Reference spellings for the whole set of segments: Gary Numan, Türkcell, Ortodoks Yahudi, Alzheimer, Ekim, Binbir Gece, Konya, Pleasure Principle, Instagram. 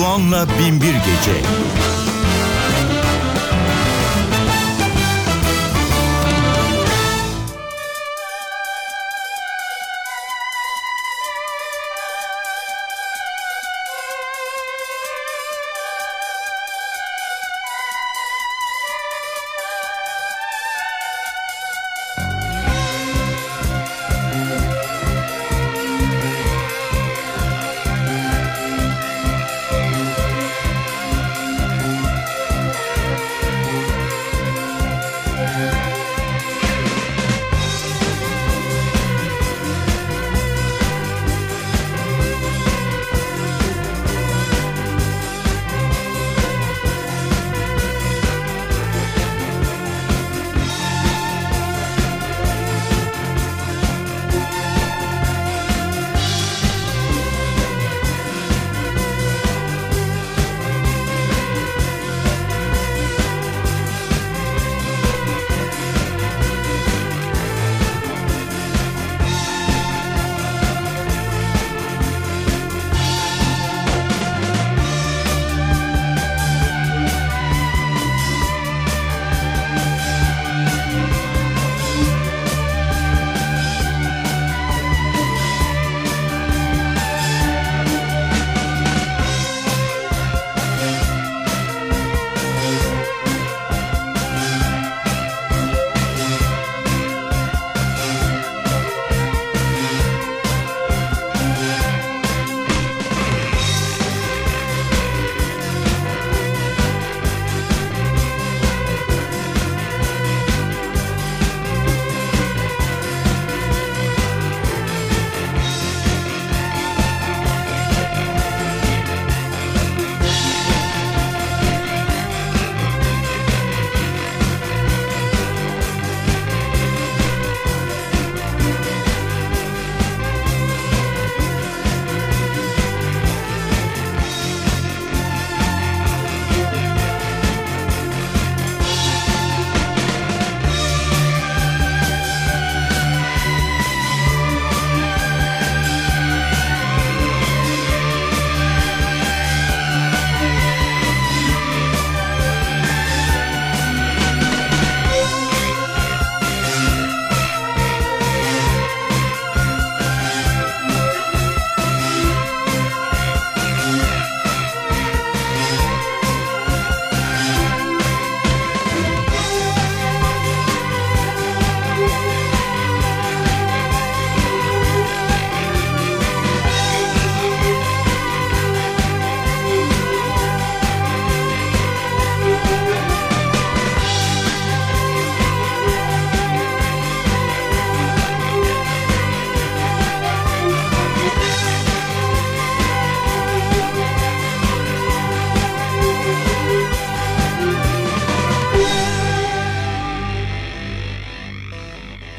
Doğan'la Binbir Gece.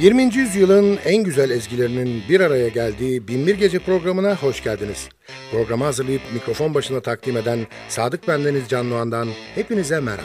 ...20. yüzyılın en güzel ezgilerinin bir araya geldiği Binbir Gece programına hoş geldiniz. Programı hazırlayıp mikrofon başına takdim eden Sadık Bendeniz Can Doğan'dan hepinize merhaba.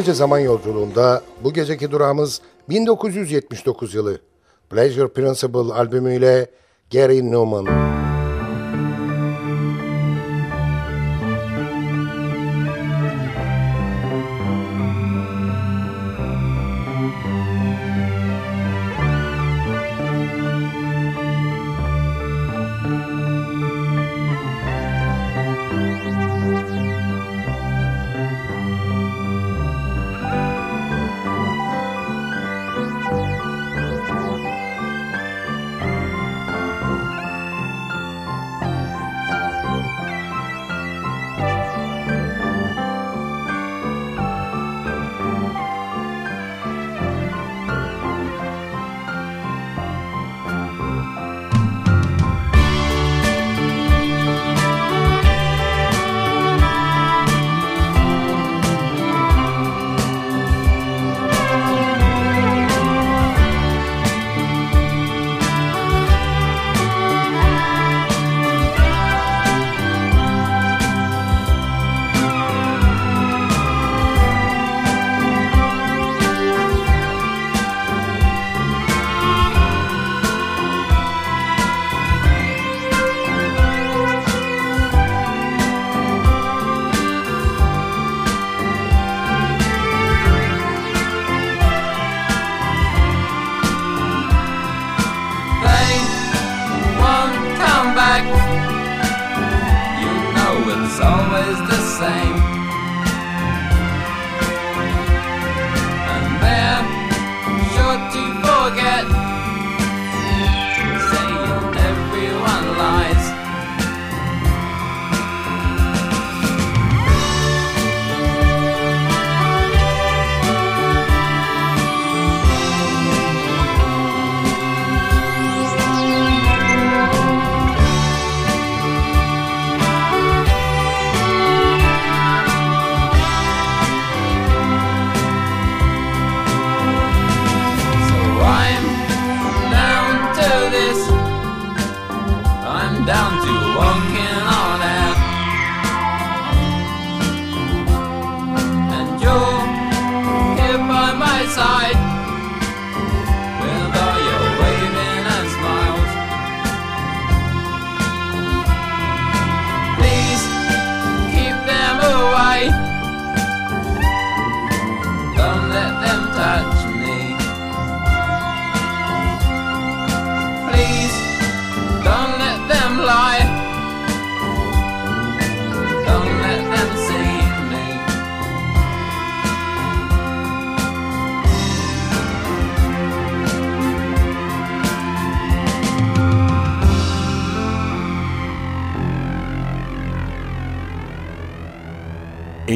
gece zaman yolculuğunda bu geceki durağımız 1979 yılı Pleasure Principle albümüyle Gary Numan.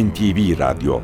NTV Radyo.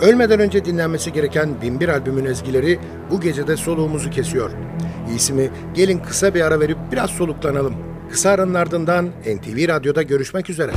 Ölmeden önce dinlenmesi gereken Binbir albümün ezgileri bu gecede soluğumuzu kesiyor. İyisi mi gelin kısa bir ara verip biraz soluklanalım. Kısa aranın ardından NTV Radyo'da görüşmek üzere.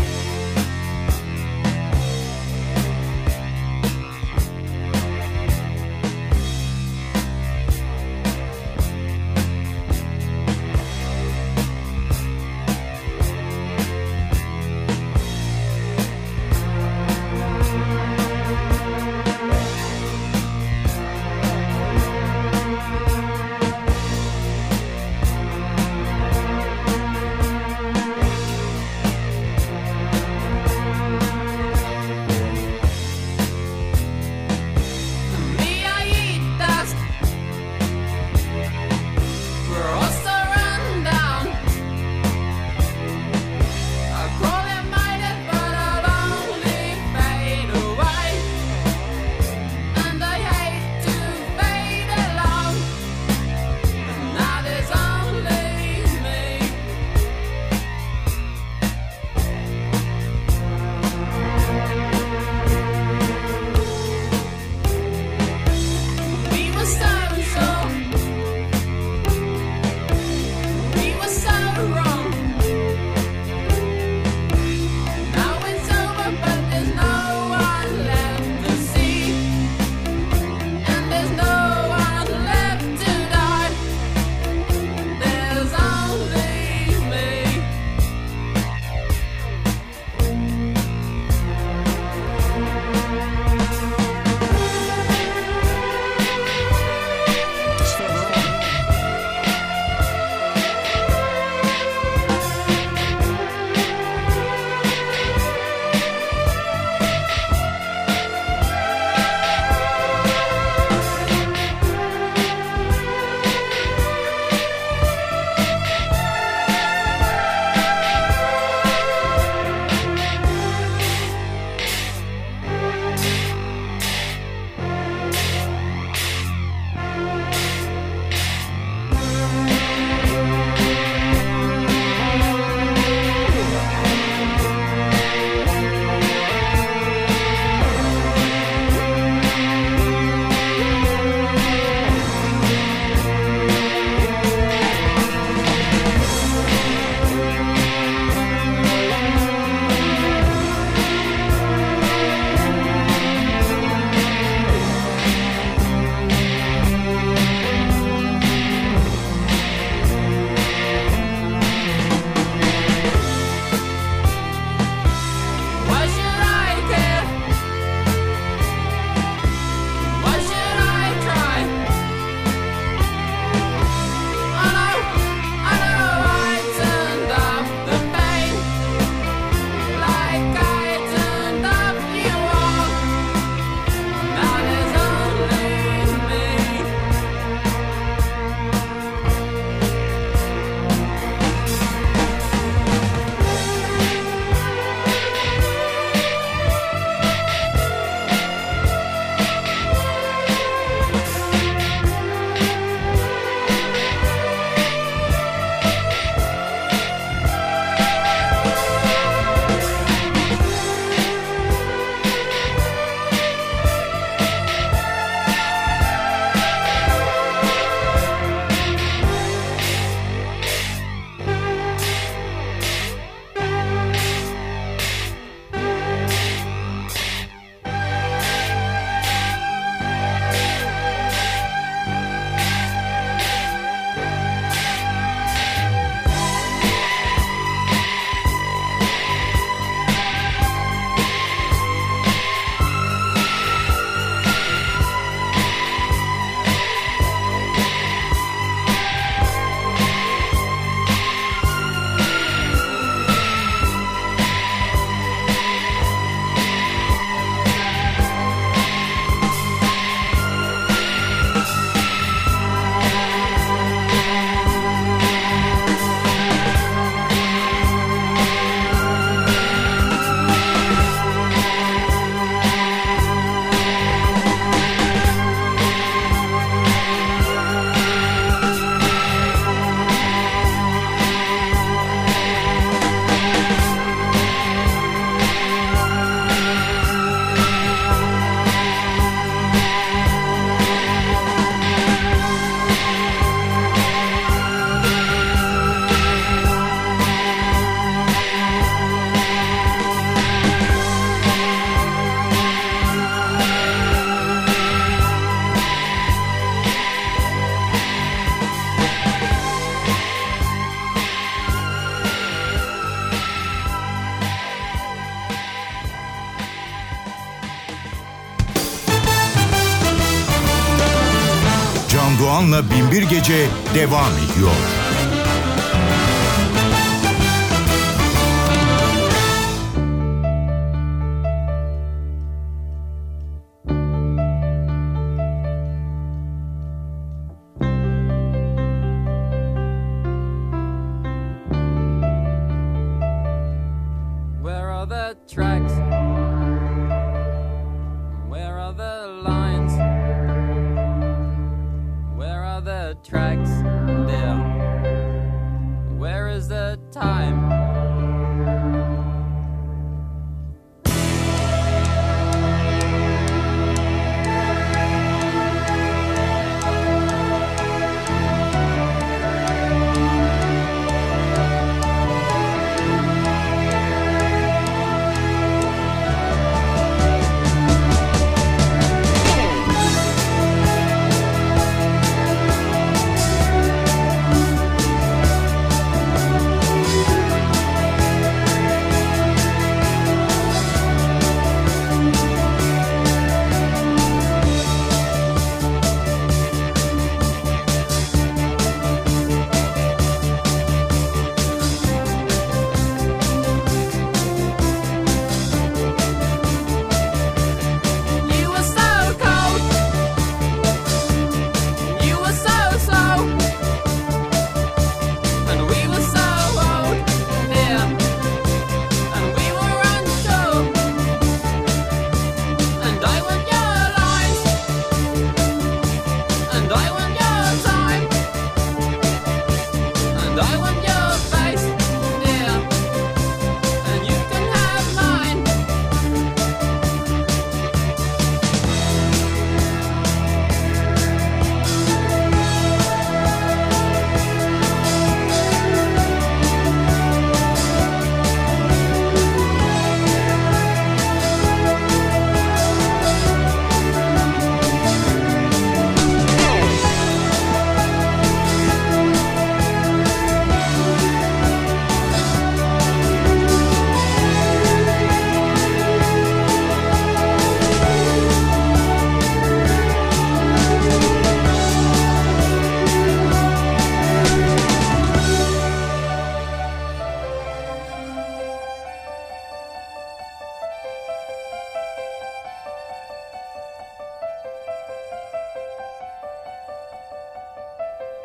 Doğan'la Binbir Gece devam ediyor.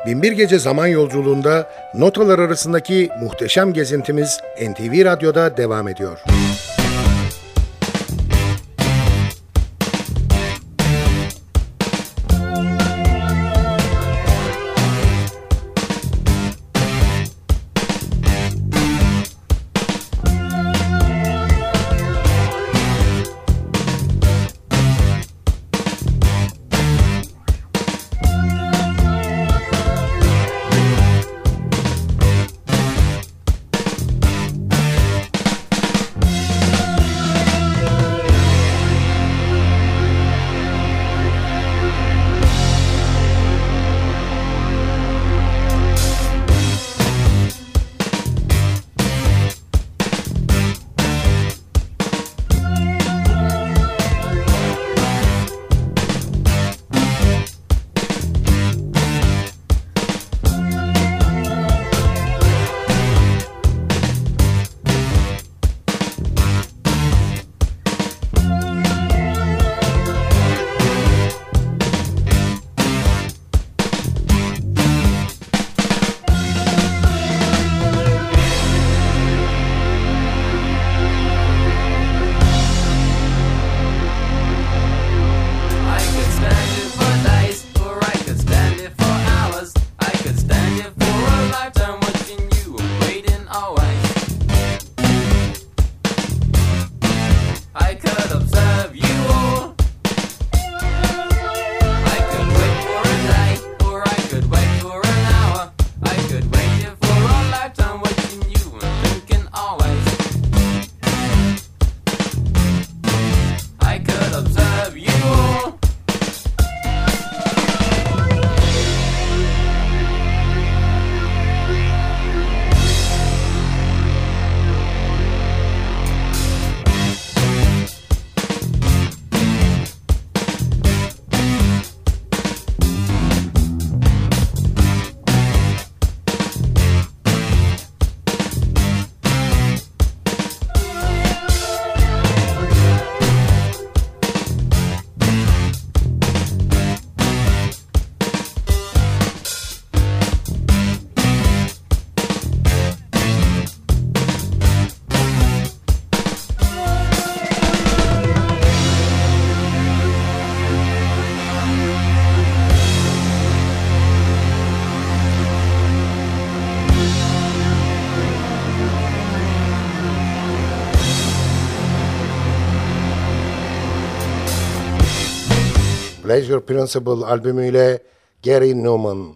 Binbir Gece zaman yolculuğunda notalar arasındaki muhteşem gezintimiz NTV Radyo'da devam ediyor. Pleasure Principle albümüyle Gary Numan.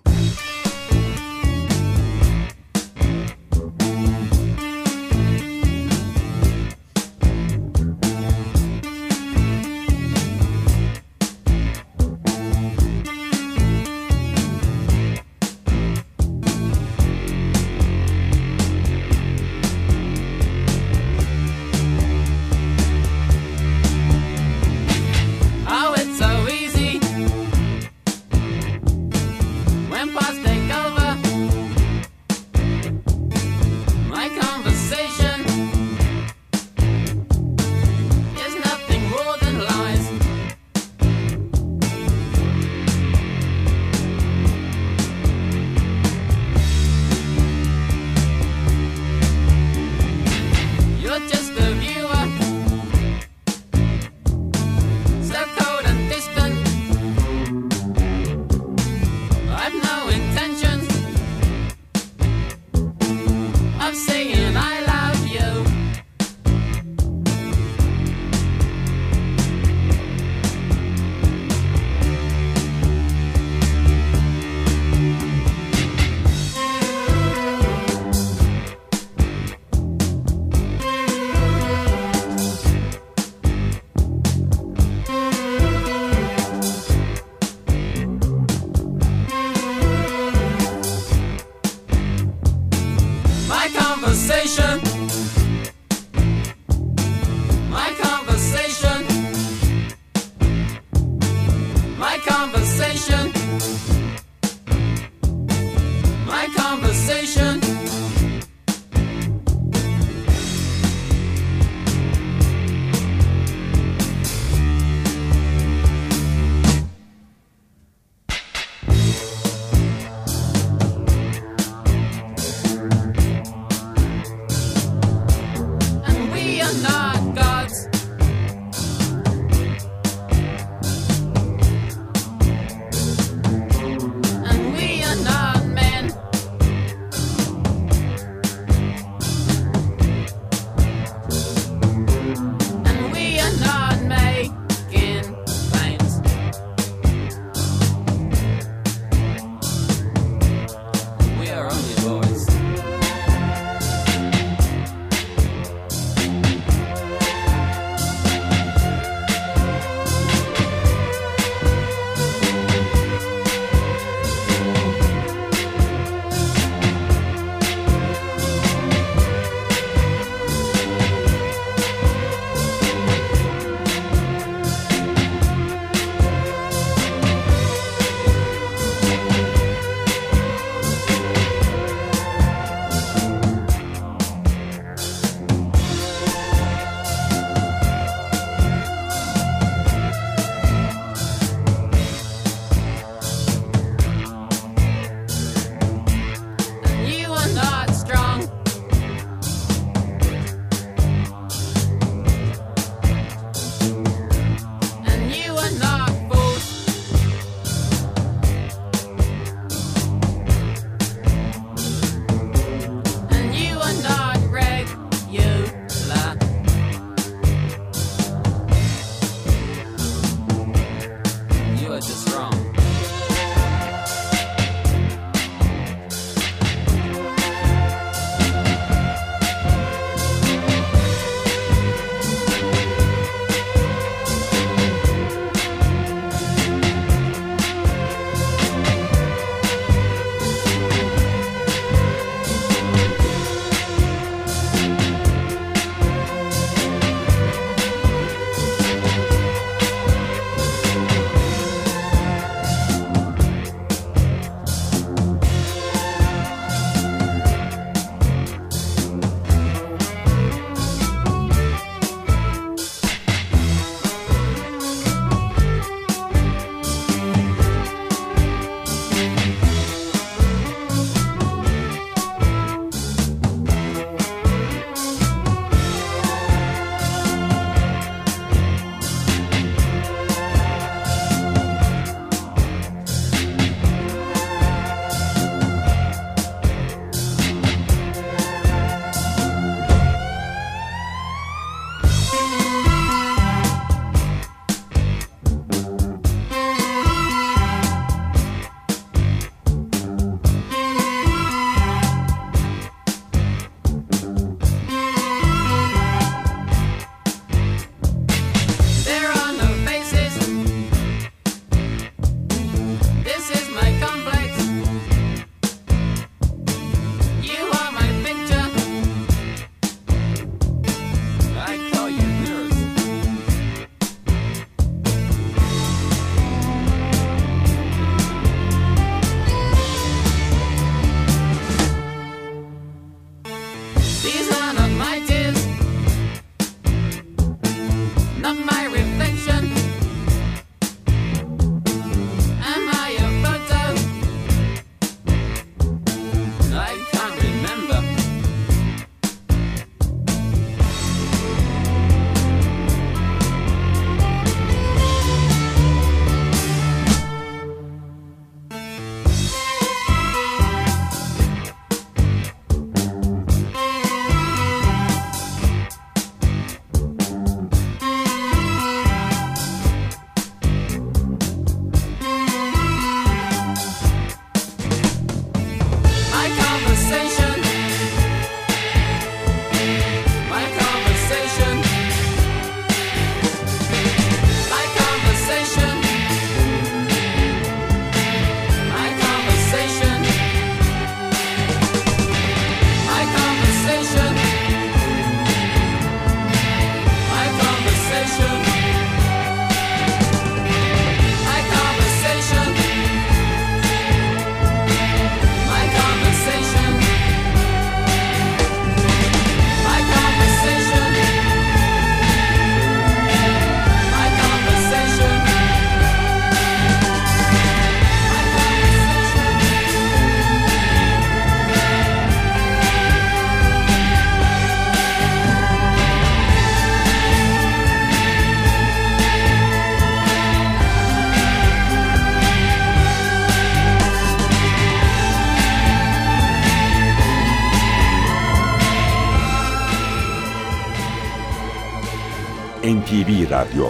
Radyo.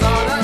All right.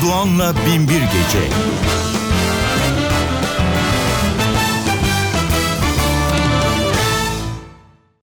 Can Doğan'la Binbir Gece.